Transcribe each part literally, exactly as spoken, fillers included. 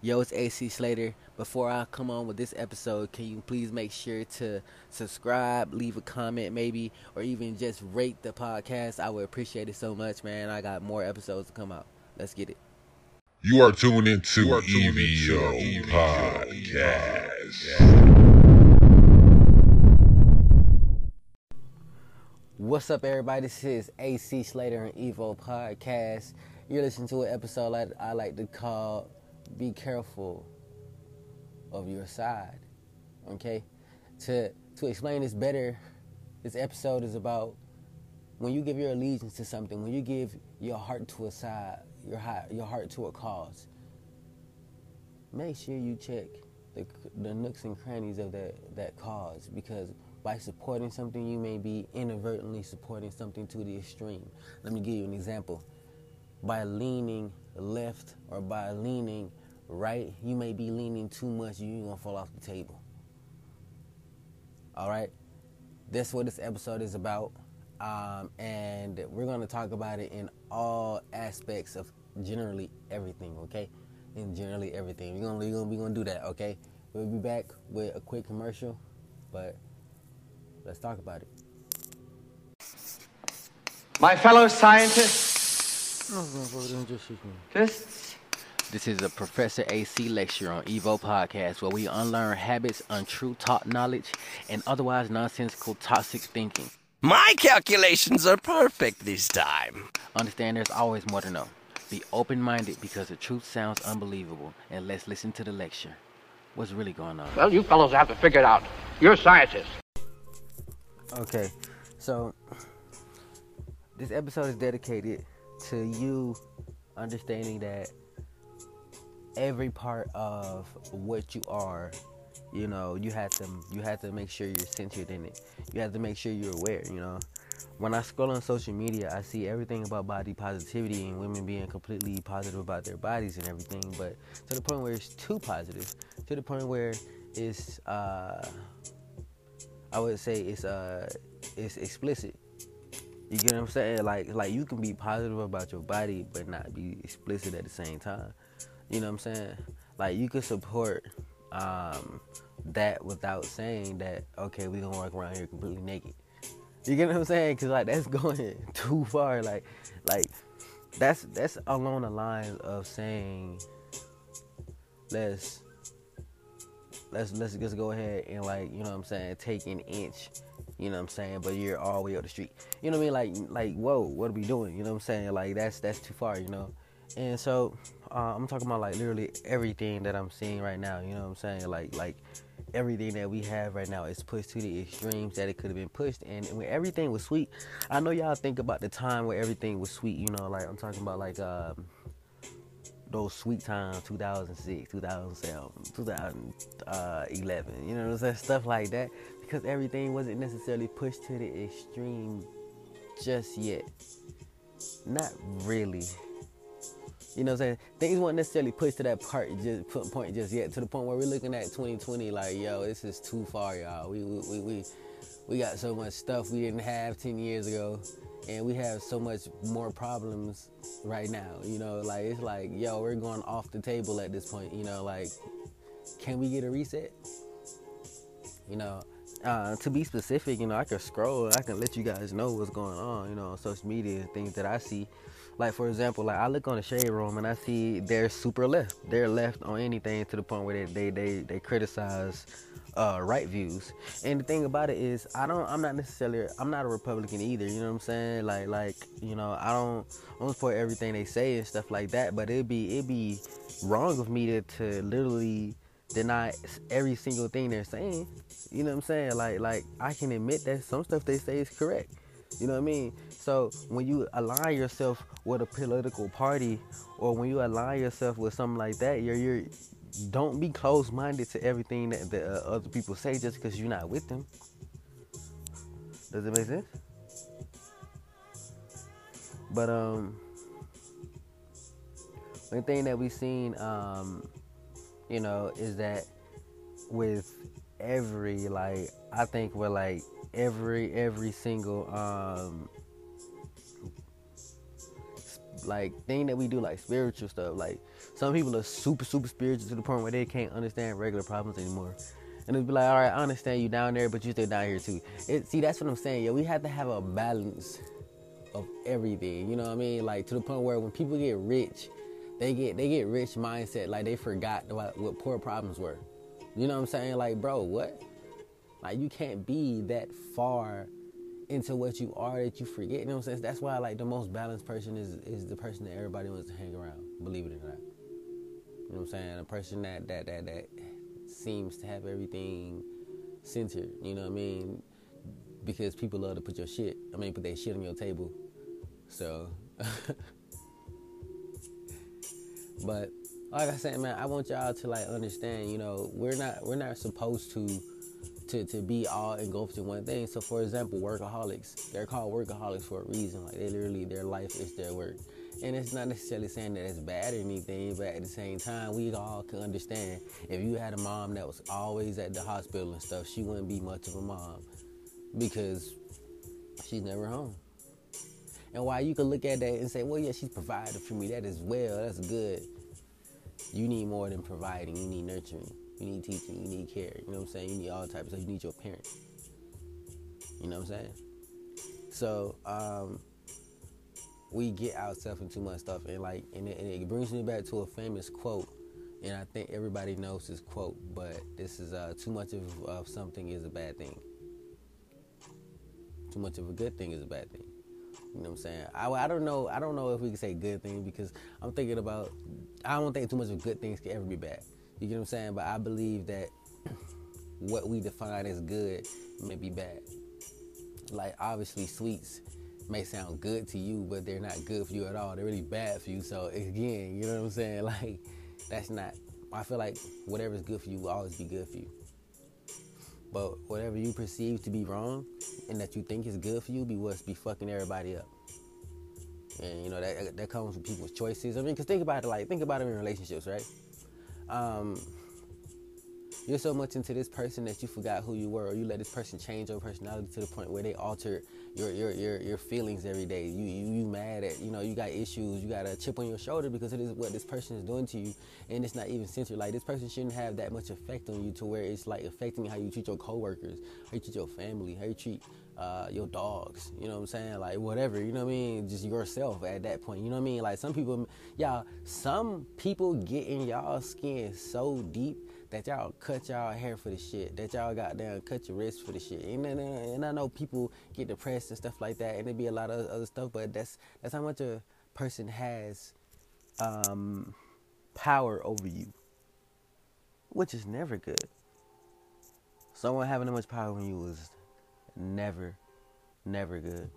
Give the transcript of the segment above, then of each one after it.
Yo, it's A C. Slater. Before I come on with this episode, can you please make sure to subscribe, leave a comment maybe, or even just rate the podcast? I would appreciate it so much, man. I got more episodes to come out. Let's get it. You are tuned into E V O Podcast. What's up, everybody? This is A C. Slater and E V O Podcast. You're listening to an episode like I like to call... Be careful of your side, okay? To to explain this better, this episode is about when you give your allegiance to something, when you give your heart to a side, your heart, your heart to a cause, make sure you check the, the nooks and crannies of that, that cause, because by supporting something, you may be inadvertently supporting something to the extreme. Let me give you an example. By leaning left or by leaning right, you may be leaning too much. You're going to fall off the table. All right? That's what this episode is about. Um, and we're going to talk about it in all aspects of generally everything, okay? In generally everything. We're going to we're going to do that, okay? We'll be back with a quick commercial, but let's talk about it. My fellow scientists, This is a Professor A C lecture on E V O Podcast, where we unlearn habits, untrue taught knowledge, and otherwise nonsensical toxic thinking. My calculations are perfect this time. Understand there's always more to know. Be open-minded, because the truth sounds unbelievable. And let's listen to the lecture. What's really going on? Well, you fellows have to figure it out. You're scientists. Okay, so this episode is dedicated to you understanding that every part of what you are, you know, you have to you have to make sure you're centered in it. You have to make sure you're aware, you know. When I scroll on social media, I see everything about body positivity and women being completely positive about their bodies and everything, but to the point where it's too positive, to the point where it's, uh, I would say it's uh, it's explicit. You get what I'm saying? Like, like you can be positive about your body, but not be explicit at the same time. You know what I'm saying? Like, you can support um, that without saying that, okay, we gonna walk around here completely naked. You get what I'm saying? Because, like, that's going too far. Like, like that's that's along the lines of saying, let's let's let's just go ahead and, like, you know what I'm saying, take an inch. You know what I'm saying? But you're all the way up the street. You know what I mean? Like, like, whoa, what are we doing? You know what I'm saying? Like, that's that's too far, you know? And so, uh, I'm talking about, like, literally everything that I'm seeing right now. You know what I'm saying? Like, like everything that we have right now is pushed to the extremes that it could have been pushed. And when everything was sweet, I know y'all think about the time where everything was sweet, you know? Like, I'm talking about, like, um, those sweet times, two thousand six, two thousand seven, two thousand eleven, you know what I'm saying? Stuff like that. Because everything wasn't necessarily pushed to the extreme just yet. Not really. You know what I'm saying? Things weren't necessarily pushed to that part just, point just yet. To the point where we're looking at twenty twenty like, yo, this is too far, y'all. We we we we, we got so much stuff we didn't have ten years ago. And we have so much more problems right now. You know, like, it's like, yo, we're going off the table at this point. You know, like, can we get a reset? You know, uh, to be specific, you know, I can scroll. I can let you guys know what's going on, you know, on social media and things that I see. Like, for example, like, I look on the Shade Room and I see they're super left. They're left on anything to the point where they, they, they, they criticize Uh, right views. And the thing about it is, I don't. I'm not necessarily. I'm not a Republican either. You know what I'm saying? Like, like you know, I don't. I don't support everything they say and stuff like that. But it'd be it'd be wrong of me to, to literally deny every single thing they're saying. You know what I'm saying? Like, like I can admit that some stuff they say is correct. You know what I mean? So when you align yourself with a political party, or when you align yourself with something like that, you're you're. Don't be closed-minded to everything that the uh, other people say just because you're not with them. Does it make sense? But um, one thing that we've seen, um, you know, is that with every like, I think we're like every every single um, like thing that we do, like spiritual stuff. Like some people are super super spiritual to the point where they can't understand regular problems anymore. And it'd be like, all right, I understand you down there, but you still down here too. It, see, that's what I'm saying. Yeah, we have to have a balance of everything. You know what I mean? Like to the point where when people get rich, they get they get rich mindset. Like they forgot what, what poor problems were. You know what I'm saying? Like, bro, what? Like you can't be that far into what you are that you forget. You know what I'm saying? That's why like the most balanced person is is the person that everybody wants to hang around. Believe it or not. You know what I'm saying? A person that that that that. seems to have everything centered, you know what I mean? Because people love to put your shit, I mean, put their shit on your table. So, but like I said, man, I want y'all to like understand, you know, we're not we're not supposed to to to be all engulfed in one thing. So, for example, workaholics, they're called workaholics for a reason. Like they literally, their life is their work. And it's not necessarily saying that it's bad or anything, but at the same time, we all can understand if you had a mom that was always at the hospital and stuff, she wouldn't be much of a mom because she's never home. And while you can look at that and say, well, yeah, she's provided for me, that is well, that's good. You need more than providing. You need nurturing. You need teaching. You need care. You know what I'm saying? You need all types of stuff. You need your parents. You know what I'm saying? So, um... we get ourselves into too much stuff, and like, and it, and it brings me back to a famous quote, and I think everybody knows this quote, but this is uh, too much of, of something is a bad thing. Too much of a good thing is a bad thing. You know what I'm saying? I, I don't know. I don't know if we can say good thing because I'm thinking about. I don't think too much of good things can ever be bad. You get what I'm saying? But I believe that what we define as good may be bad. Like obviously sweets may sound good to you, but they're not good for you at all. They're really bad for you. So again, you know what I'm saying? Like, that's not, I feel like whatever's good for you will always be good for you. But whatever you perceive to be wrong and that you think is good for you be what's be fucking everybody up. And you know, that that comes with people's choices. I mean, cause think about it, like, think about it in relationships, right? Um, you're so much into this person that you forgot who you were, or you let this person change your personality to the point where they alter your your your, your feelings every day. You, you you mad at, you know, you got issues, you got a chip on your shoulder because it is what this person is doing to you, and it's not even centered. Like, this person shouldn't have that much effect on you to where it's, like, affecting how you treat your coworkers, how you treat your family, how you treat uh, your dogs, you know what I'm saying? Like, whatever, you know what I mean? Just yourself at that point, you know what I mean? Like, some people, y'all, some people get in y'all's skin so deep that y'all cut y'all hair for the shit, that y'all got down cut your wrist for the shit. And, and, and I know people get depressed and stuff like that, and there be a lot of other stuff, but that's that's how much a person has um, power over you, which is never good. Someone having that much power over you is never, never good.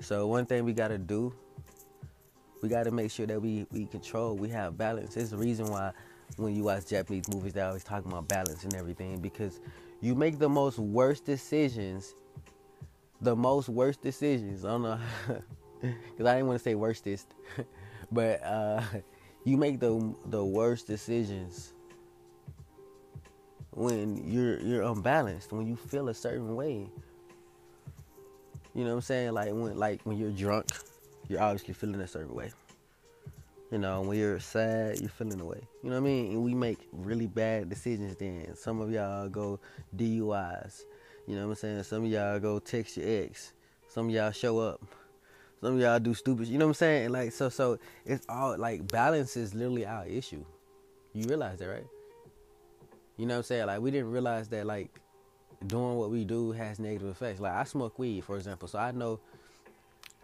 So one thing we gotta do, we gotta make sure that we, we control, we have balance. It's the reason why when you watch Japanese movies, they always talk about balance and everything, because you make the most worst decisions, the most worst decisions, I don't know, because I didn't want to say worstest, but uh, you make the the worst decisions when you're you're unbalanced, when you feel a certain way. You know what I'm saying? Like when like when you're drunk, you're obviously feeling a certain way. You know, when you're sad, you're feeling away. You know what I mean? And we make really bad decisions then. Some of y'all go D U Is. You know what I'm saying? Some of y'all go text your ex. Some of y'all show up. Some of y'all do stupid. You know what I'm saying? And like, so, so it's all, like, balance is literally our issue. You realize that, right? You know what I'm saying? Like, we didn't realize that, like, doing what we do has negative effects. Like, I smoke weed, for example. So I know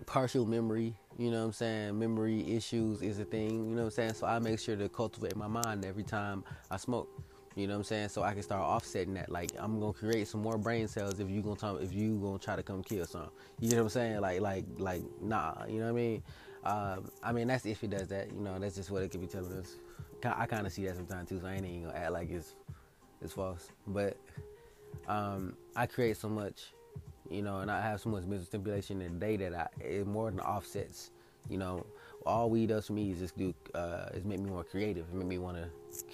partial memory, you know what I'm saying, memory issues is a thing, you know what I'm saying, so I make sure to cultivate my mind every time I smoke, you know what I'm saying, so I can start offsetting that. Like, I'm gonna create some more brain cells if you gonna talk, if you gonna try to come kill something, you know what I'm saying, like, like, like, nah, you know what I mean, uh, I mean, that's if it does that, you know, that's just what it could be telling us. I kinda see that sometimes too, so I ain't even gonna act like it's, it's false, but, um, I create so much, you know, and I have so much mental stimulation in the day that I, it more than offsets, you know. All weed does for me is just do, uh, is make me more creative, it make me want to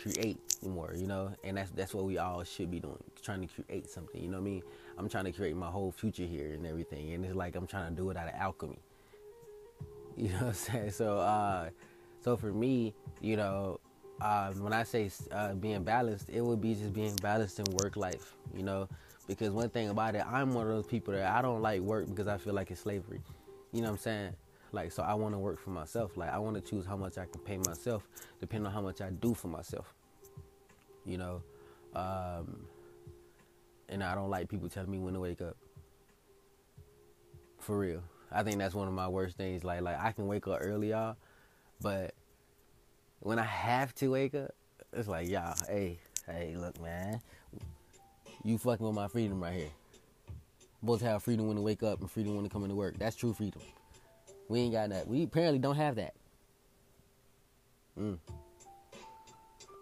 create more, you know, and that's that's what we all should be doing, trying to create something, you know what I mean? I'm trying to create my whole future here and everything, and it's like I'm trying to do it out of alchemy. You know what I'm saying? So, uh, so for me, you know, uh, when I say uh, being balanced, it would be just being balanced in work life, you know, because one thing about it, I'm one of those people that I don't like work because I feel like it's slavery. You know what I'm saying? Like, so I want to work for myself. Like, I want to choose how much I can pay myself, depending on how much I do for myself. You know, um, and I don't like people telling me when to wake up. For real, I think that's one of my worst things. Like, like I can wake up early, y'all, but when I have to wake up, it's like, y'all, hey, hey, look, man, you fucking with my freedom right here. Both have freedom when to wake up and freedom when to come into work. That's true freedom. We ain't got that. We apparently don't have that. Mm.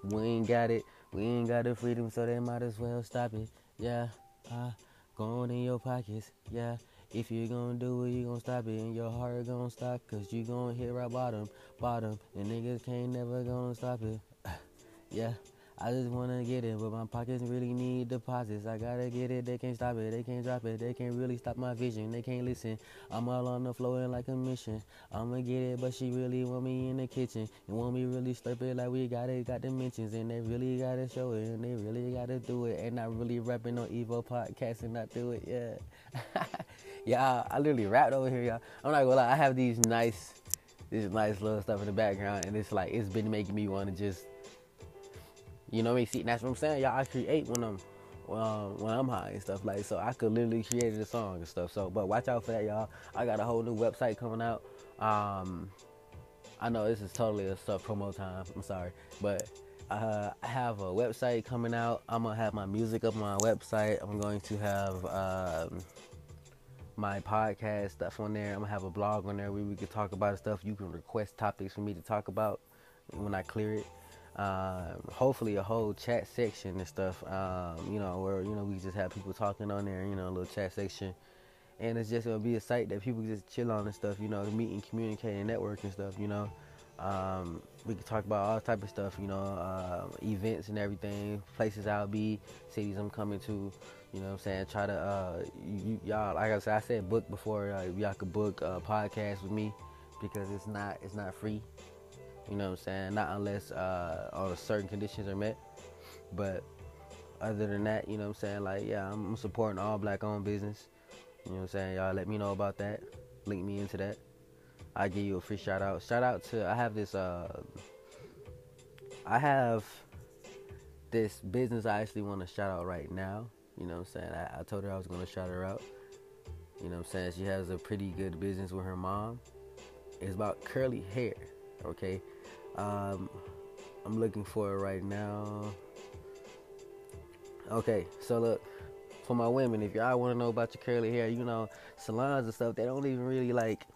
We ain't got it. We ain't got the freedom, so they might as well stop it. Yeah, uh, going in your pockets. Yeah, if you're gonna do it, you're gonna stop it. And your heart gonna stop, cause you gonna hit right bottom, bottom. And niggas can't never gonna stop it. Yeah, I just wanna get it, but my pockets really need deposits. I gotta get it, they can't stop it, they can't drop it, they can't really stop my vision, they can't listen. I'm all on the floor and like a mission. I'ma get it, but she really want me in the kitchen. And want me really slurp it like we got it, got dimensions. And they really gotta show it, and they really gotta do it. And I really rapping on EVO Podcast and not do it, yeah. Yeah, I literally rapped over here, y'all. I'm not gonna lie, I have these nice, this nice little stuff in the background, and it's like, it's been making me wanna just, you know what I mean? See, that's what I'm saying, y'all. I create when I'm um, when I'm high and stuff, like, so I could literally create a song and stuff. So, but watch out for that, y'all. I got a whole new website coming out. Um, I know this is totally a sub promo time. I'm sorry, but uh, I have a website coming out. I'm gonna have my music up on my website. I'm going to have um, my podcast stuff on there. I'm gonna have a blog on there where we can talk about stuff. You can request topics for me to talk about when I clear it. Um, hopefully a whole chat section and stuff, um, you know, where, you know, we just have people talking on there, you know, a little chat section, and it's just going to be a site that people just chill on and stuff, you know, meet and communicate and network and stuff, you know, um, we can talk about all type of stuff, you know, uh, events and everything, places I'll be, cities I'm coming to, you know what I'm saying, try to, uh, you, y'all, like I said, I said book before, uh, y'all could book a podcast with me, because it's not, it's not free. You know what I'm saying? Not unless uh, all the certain conditions are met. But other than that, you know what I'm saying? Like, yeah, I'm supporting all black-owned business. You know what I'm saying? Y'all let me know about that. Link me into that. I'll give you a free shout-out. Shout-out to... I have this... Uh, I have this business I actually want to shout-out right now. You know what I'm saying? I, I told her I was going to shout her out. You know what I'm saying? She has a pretty good business with her mom. It's about curly hair, okay? Um, I'm looking for it right now. Okay, so look, for my women, if y'all want to know about your curly hair, you know, salons and stuff, they don't even really, like,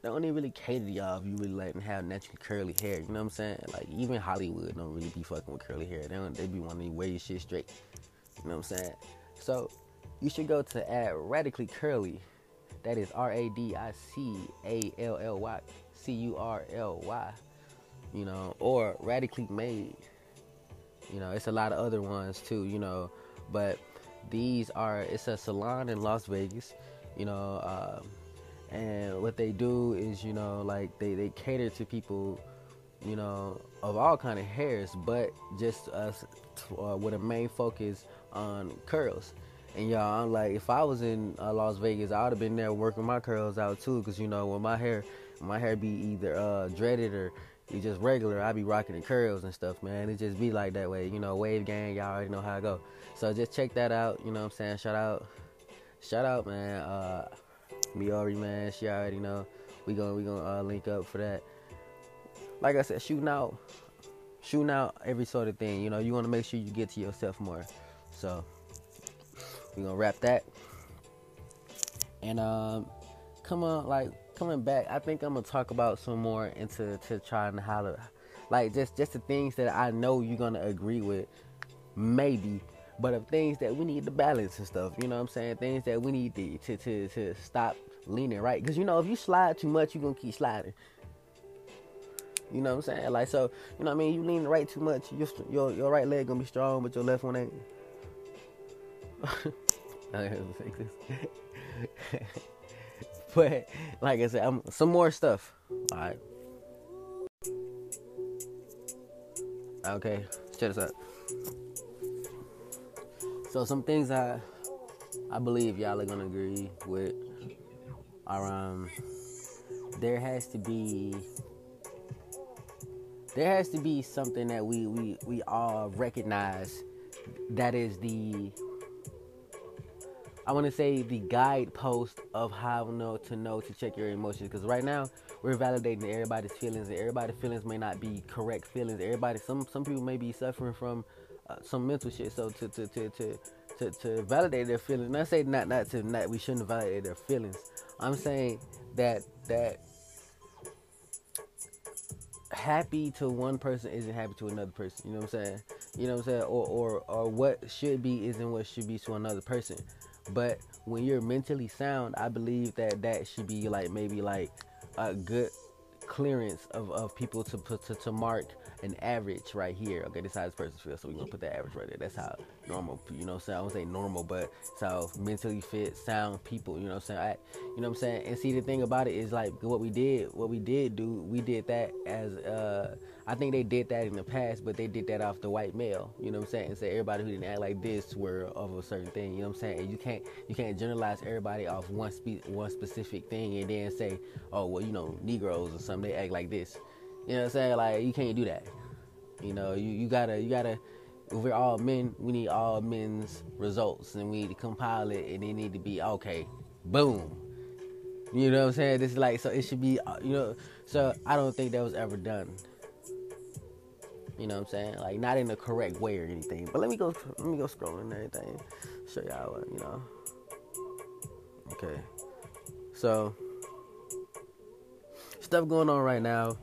they don't even really cater to y'all if you really like to have natural curly hair, you know what I'm saying? Like, even Hollywood don't really be fucking with curly hair. They don't, they be wanting to wear your shit straight, you know what I'm saying? So, you should go to at Radically Curly, that is R A D I C A L L Y, C U R L Y, you know, or Radically Made. You know, it's a lot of other ones too, you know, but these are, it's a salon in Las Vegas, you know, uh, and what they do is, you know, like, they, they cater to people, you know, of all kind of hairs, but just us uh, with a main focus on curls. And y'all, I'm like, if I was in uh, Las Vegas, I would have been there working my curls out too, because, you know, when my hair, my hair be either uh, dreaded or just regular, I be rocking the curls and stuff, man. It just be like that way, you know, wave gang, y'all already know how I go. So just check that out, you know what I'm saying? Shout out, shout out, man. Uh, Miori, man, she already know. We gonna, we gonna uh, link up for that. Like I said, shooting out, shooting out every sort of thing, you know. You want to make sure you get to yourself more. So we gonna wrap that. And um, come on, like, coming back, I think I'm gonna talk about some more into to trying to holler, like, just just the things that I know you're gonna agree with, maybe, but of things that we need to balance and stuff. You know what I'm saying? Things that we need to to to, to stop leaning right, because, you know, if you slide too much, you're gonna keep sliding. You know what I'm saying? Like, so, you know what I mean? You lean right too much, your your your right leg gonna be strong, but your left one ain't. I didn't have to take this. But like I said, I'm, some more stuff. All right. Okay, check this out. So some things I I believe y'all are gonna agree with are um there has to be there has to be something that we we, we all recognize that is the I want to say the guidepost of how know to know to check your emotions. Because right now, we're validating everybody's feelings. And everybody's feelings may not be correct feelings. Everybody, some some people may be suffering from uh, some mental shit. So to to, to to to to validate their feelings. Not say not not to not we shouldn't validate their feelings. I'm saying that that happy to one person isn't happy to another person. You know what I'm saying? You know what I'm saying? Or or or what should be isn't what should be to another person. But when you're mentally sound, I believe that that should be like maybe like a good clearance of, of people to put to, to mark an average right here. Okay, this is how this person feels, so we're gonna put that average right there. That's how normal, you know what I'm saying? I don't say normal, but it's how mentally fit, sound people, you know what I'm saying? I, you know what I'm saying? And see, the thing about it is like what we did, what we did do, we did that as uh, I think they did that in the past, but they did that off the white male, you know what I'm saying? And say everybody who didn't act like this were of a certain thing, you know what I'm saying? And you can't you can't generalize everybody off one spe- one specific thing and then say, oh well, you know, Negroes or something, they act like this. You know what I'm saying? Like, you can't do that. You know, you, you gotta, you gotta, if we're all men, we need all men's results, and we need to compile it, and they need to be, okay, boom. You know what I'm saying? This is like, so it should be, you know, so I don't think that was ever done. You know what I'm saying? Like, not in the correct way or anything, but let me go, let me go scrolling and everything, show y'all what, you know. Okay. So, stuff going on right now.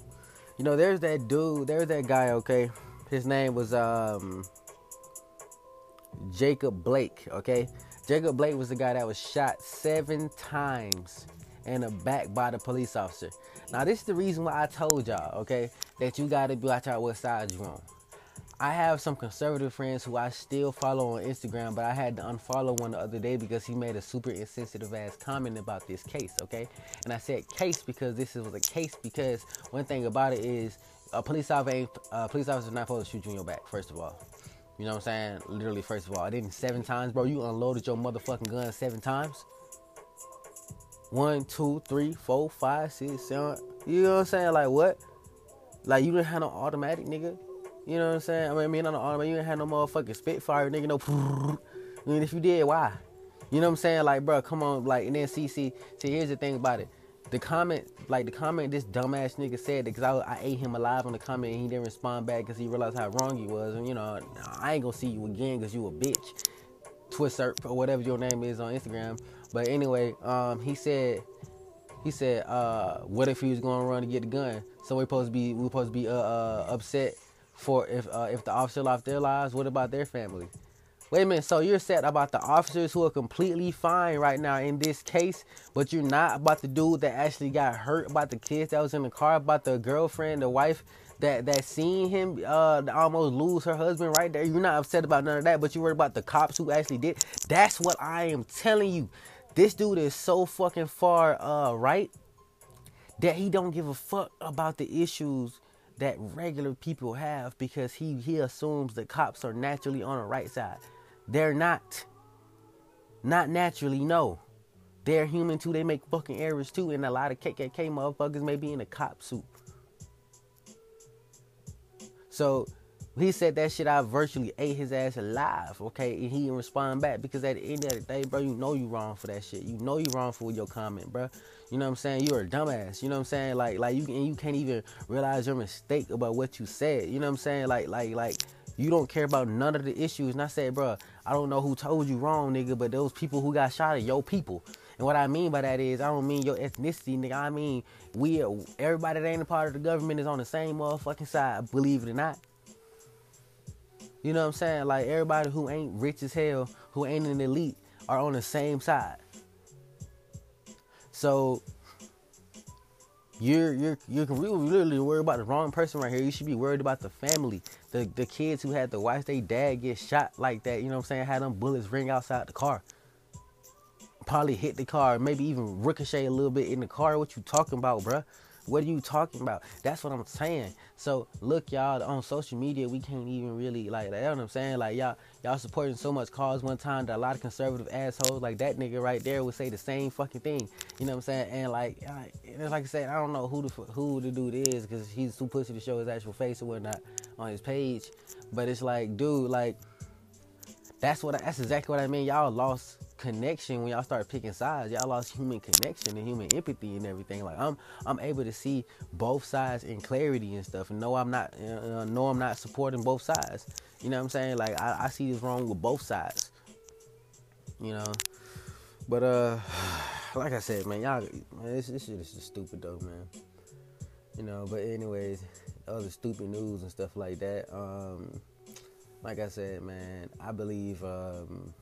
You know, there's that dude, there's that guy, okay? His name was um, Jacob Blake, okay? Jacob Blake was the guy that was shot seven times in the back by the police officer. Now, this is the reason why I told y'all, okay, that you got to watch out what side you're on. I have some conservative friends who I still follow on Instagram, but I had to unfollow one the other day because he made a super insensitive-ass comment about this case, okay? And I said case because this was a case because one thing about it is a police officer, a police officer is not supposed to shoot you in your back, first of all. You know what I'm saying? Literally, first of all. I didn't seven times, bro. You unloaded your motherfucking gun seven times. One, two, three, four, five, six, seven. You know what I'm saying? Like, what? Like, you didn't have no automatic, nigga. You know what I'm saying? I mean, I mean, on the arm, you ain't had no motherfucking Spitfire, nigga, no. I mean, if you did, why? You know what I'm saying? Like, bro, come on, like, and then see, see, see, here's the thing about it. The comment, like, the comment this dumbass nigga said, because I, I ate him alive on the comment, and he didn't respond back because he realized how wrong he was, and, you know, I ain't gonna see you again because you a bitch. Twister, or whatever your name is on Instagram. But anyway, um, he said... He said, uh, what if he was gonna run to get the gun? So we're supposed to be, we're supposed to be, uh, uh upset for if uh, if the officer lost their lives, what about their family? Wait a minute, so you're upset about the officers who are completely fine right now in this case, but you're not about the dude that actually got hurt, about the kids that was in the car, about the girlfriend, the wife that, that seen him uh, almost lose her husband right there. You're not upset about none of that, but you're worried about the cops who actually did. That's what I am telling you. This dude is so fucking far uh, right that he don't give a fuck about the issues that regular people have because he, he assumes the cops are naturally on the right side. They're not. Not naturally, no. They're human too. They make fucking errors too. And a lot of K K K motherfuckers may be in a cop suit. So he said that shit, I virtually ate his ass alive, okay? And he didn't respond back because at the end of the day, bro, you know you wrong for that shit. You know you wrong for your comment, bro. You know what I'm saying? You're a dumbass. You know what I'm saying? Like, like you and you can't even realize your mistake about what you said. You know what I'm saying? Like, like, like you don't care about none of the issues. And I said, bro, I don't know who told you wrong, nigga, but those people who got shot are your people. And what I mean by that is, I don't mean your ethnicity, nigga. I mean, we, everybody that ain't a part of the government is on the same motherfucking side, believe it or not. You know what I'm saying? Like, everybody who ain't rich as hell, who ain't an elite, are on the same side. So, you're you're you're literally worried about the wrong person right here. You should be worried about the family, the the kids who had to watch their dad get shot like that. You know what I'm saying? Had them bullets ring outside the car. probably hit the car, maybe even ricochet a little bit in the car. What you talking about, bruh? What are you talking about? That's what I'm saying. So look, y'all, on social media, we can't even really, like, that's what I'm saying. Like, y'all, y'all supporting so much cause one time that a lot of conservative assholes, like that nigga right there, would say the same fucking thing. You know what I'm saying? And like, and like I said, I don't know who the who the dude is, because he's too pussy to show his actual face or whatnot on his page. But it's like, dude, like, that's what I, that's exactly what I mean. Y'all lost connection when y'all start picking sides. Y'all lost human connection and human empathy and everything. Like, I'm I'm able to see both sides in clarity and stuff, and no I'm not uh, no I'm not supporting both sides. You know what I'm saying? Like, I, I see this wrong with both sides, you know. But uh like I said, man, y'all, man, this, this shit is just stupid though, man, you know. But anyways, other stupid news and stuff like that. Um like I said, man, I believe um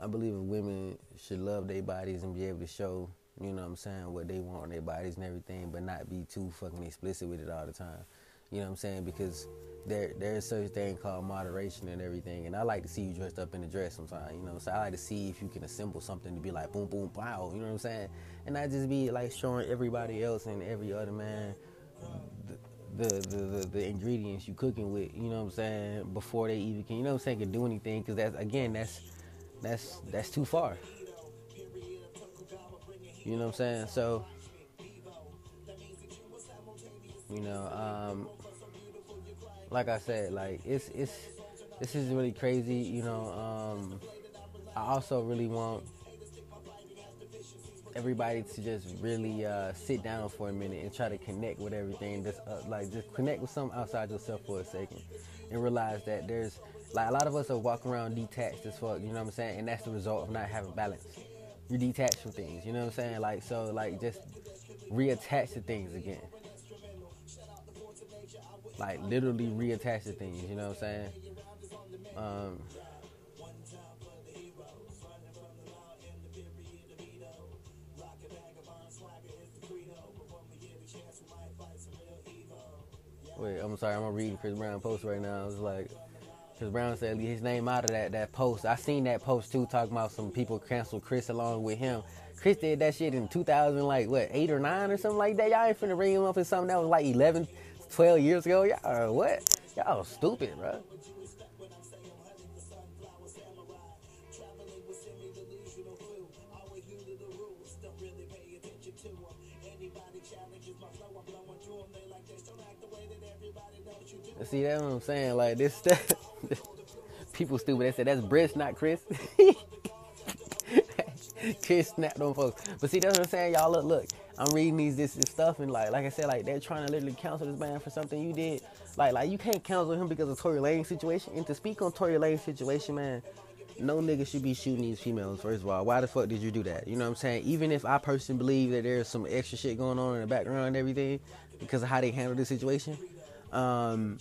I believe women should love their bodies and be able to show, you know what I'm saying, what they want on their bodies and everything, but not be too fucking explicit with it all the time. You know what I'm saying? Because there there's such a thing called moderation and everything, and I like to see you dressed up in a dress sometimes, you know. So I like to see if you can assemble something to be like boom, boom, pow, you know what I'm saying? And not just be like showing everybody else and every other man the, the, the, the, the ingredients you cooking with, you know what I'm saying, before they even can, you know what I'm saying, can do anything, because that's, again, that's, That's that's too far. You know what I'm saying? So, you know, um, like I said, like it's it's this is really crazy. You know, um, I also really want everybody to just really uh, sit down for a minute and try to connect with everything. Just uh, like just connect with something outside yourself for a second, and realize that there's. Like, a lot of us are walking around detached as fuck, you know what I'm saying? And that's the result of not having balance. You're detached from things, you know what I'm saying? Like, so, like, just reattach to things again. Like, literally reattach to things, you know what I'm saying? Um, wait, I'm sorry, I'm gonna read Chris Brown post right now. I was like... Chris Brown said his name out of that, that post. I seen that post too, talking about some people canceled Chris along with him. Chris did that shit in two thousand, like, what, eight or nine or something like that? Y'all ain't finna ring him up for something that was like eleven, twelve years ago. Y'all, what? Y'all stupid, bro. See, that's what I'm saying. Like, this stuff, people stupid. They said that's Briss, not Chris. Chris snapped on folks. But see, that's what I'm saying, y'all. Look, look. I'm reading these this, this stuff, and like, like I said, like they're trying to literally counsel this man for something you did. Like, like you can't counsel him because of Tory Lane situation. And to speak on Tory Lane situation, man, no nigga should be shooting these females. First of all, why the fuck did you do that? You know what I'm saying? Even if I personally believe that there's some extra shit going on in the background and everything because of how they handled the situation. Um,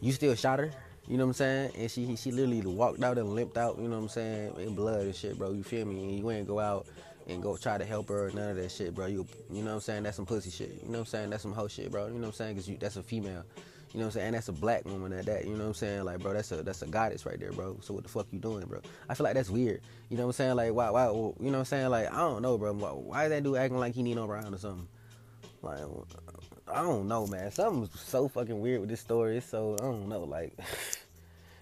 you still shot her, you know what I'm saying? And she she literally walked out and limped out, you know what I'm saying? In blood and shit, bro. You feel me? And you ain't go out and go try to help her or none of that shit, bro. You you know what I'm saying? That's some pussy shit. You know what I'm saying? That's some hoe shit, bro. You know what I'm saying? Because that's a female. You know what I'm saying? And that's a black woman at that. You know what I'm saying? Like, bro, that's a that's a goddess right there, bro. So what the fuck you doing, bro? I feel like that's weird. You know what I'm saying? Like, why why? You know what I'm saying? Like, I don't know, bro. Why, why is that dude acting like he need no round or something? Like. I don't know, man. Something's so fucking weird with this story. It's so, I don't know, like.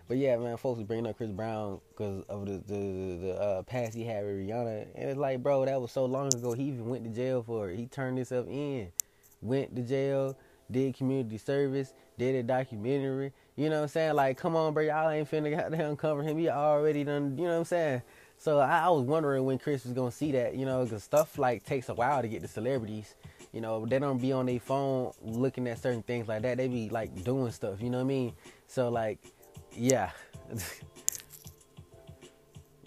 But yeah, man, folks was bringing up Chris Brown because of the the, the uh, past he had with Rihanna. And it's like, bro, that was so long ago. He even went to jail for it. He turned himself in. Went to jail, did community service, did a documentary. You know what I'm saying? Like, come on, bro. Y'all ain't finna goddamn cover him. He already done, you know what I'm saying? So I, I was wondering when Chris was going to see that, you know, because stuff, like, takes a while to get to celebrities. You know, they don't be on their phone looking at certain things like that. They be, like, doing stuff, you know what I mean? So, like, yeah.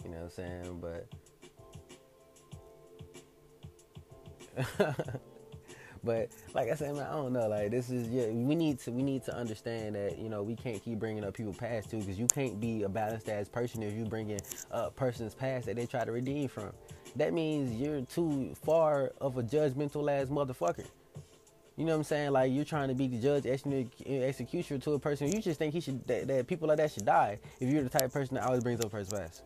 You know what I'm saying? But, but like I said, man, I don't know. Like, this is, yeah, we need to we need to understand that, you know, we can't keep bringing up people's past, too, because you can't be a balanced-ass person if you bringing up person's past that they try to redeem from. That means you're too far of a judgmental-ass motherfucker. You know what I'm saying? Like, you're trying to be the judge, executioner to a person. You just think he should that, that people like that should die if you're the type of person that always brings up person's past.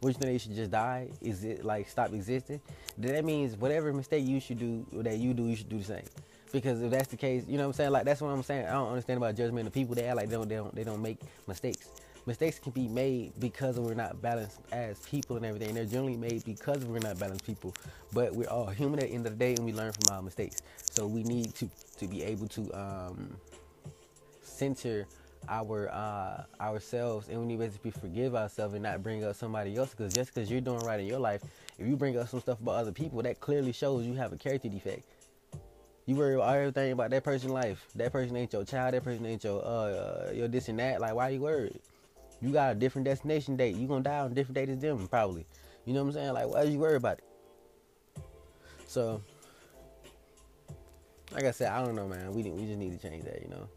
what you think they should just die? Is it like stop existing? Then that means whatever mistake you should do or that you do, you should do the same. Because if that's the case, you know what I'm saying? Like that's what I'm saying. I don't understand about judgment. The people they act like they don't, they don't they don't make mistakes. Mistakes can be made because we're not balanced as people and everything. They're generally made because we're not balanced people. But we're all human at the end of the day, and we learn from our mistakes. So we need to to be able to um, center our uh, ourselves, and we need to be forgive ourselves and not bring up somebody else. Because just because you're doing right in your life, if you bring up some stuff about other people, that clearly shows you have a character defect. You worry about everything about that person's life. That person ain't your child. That person ain't your uh your this and that. Like, why are you worried? You got a different destination date. You gonna die on a different date as them, probably. You know what I'm saying? Like, why are you worried about it? So, like I said, I don't know, man. We we just need to change that, you know.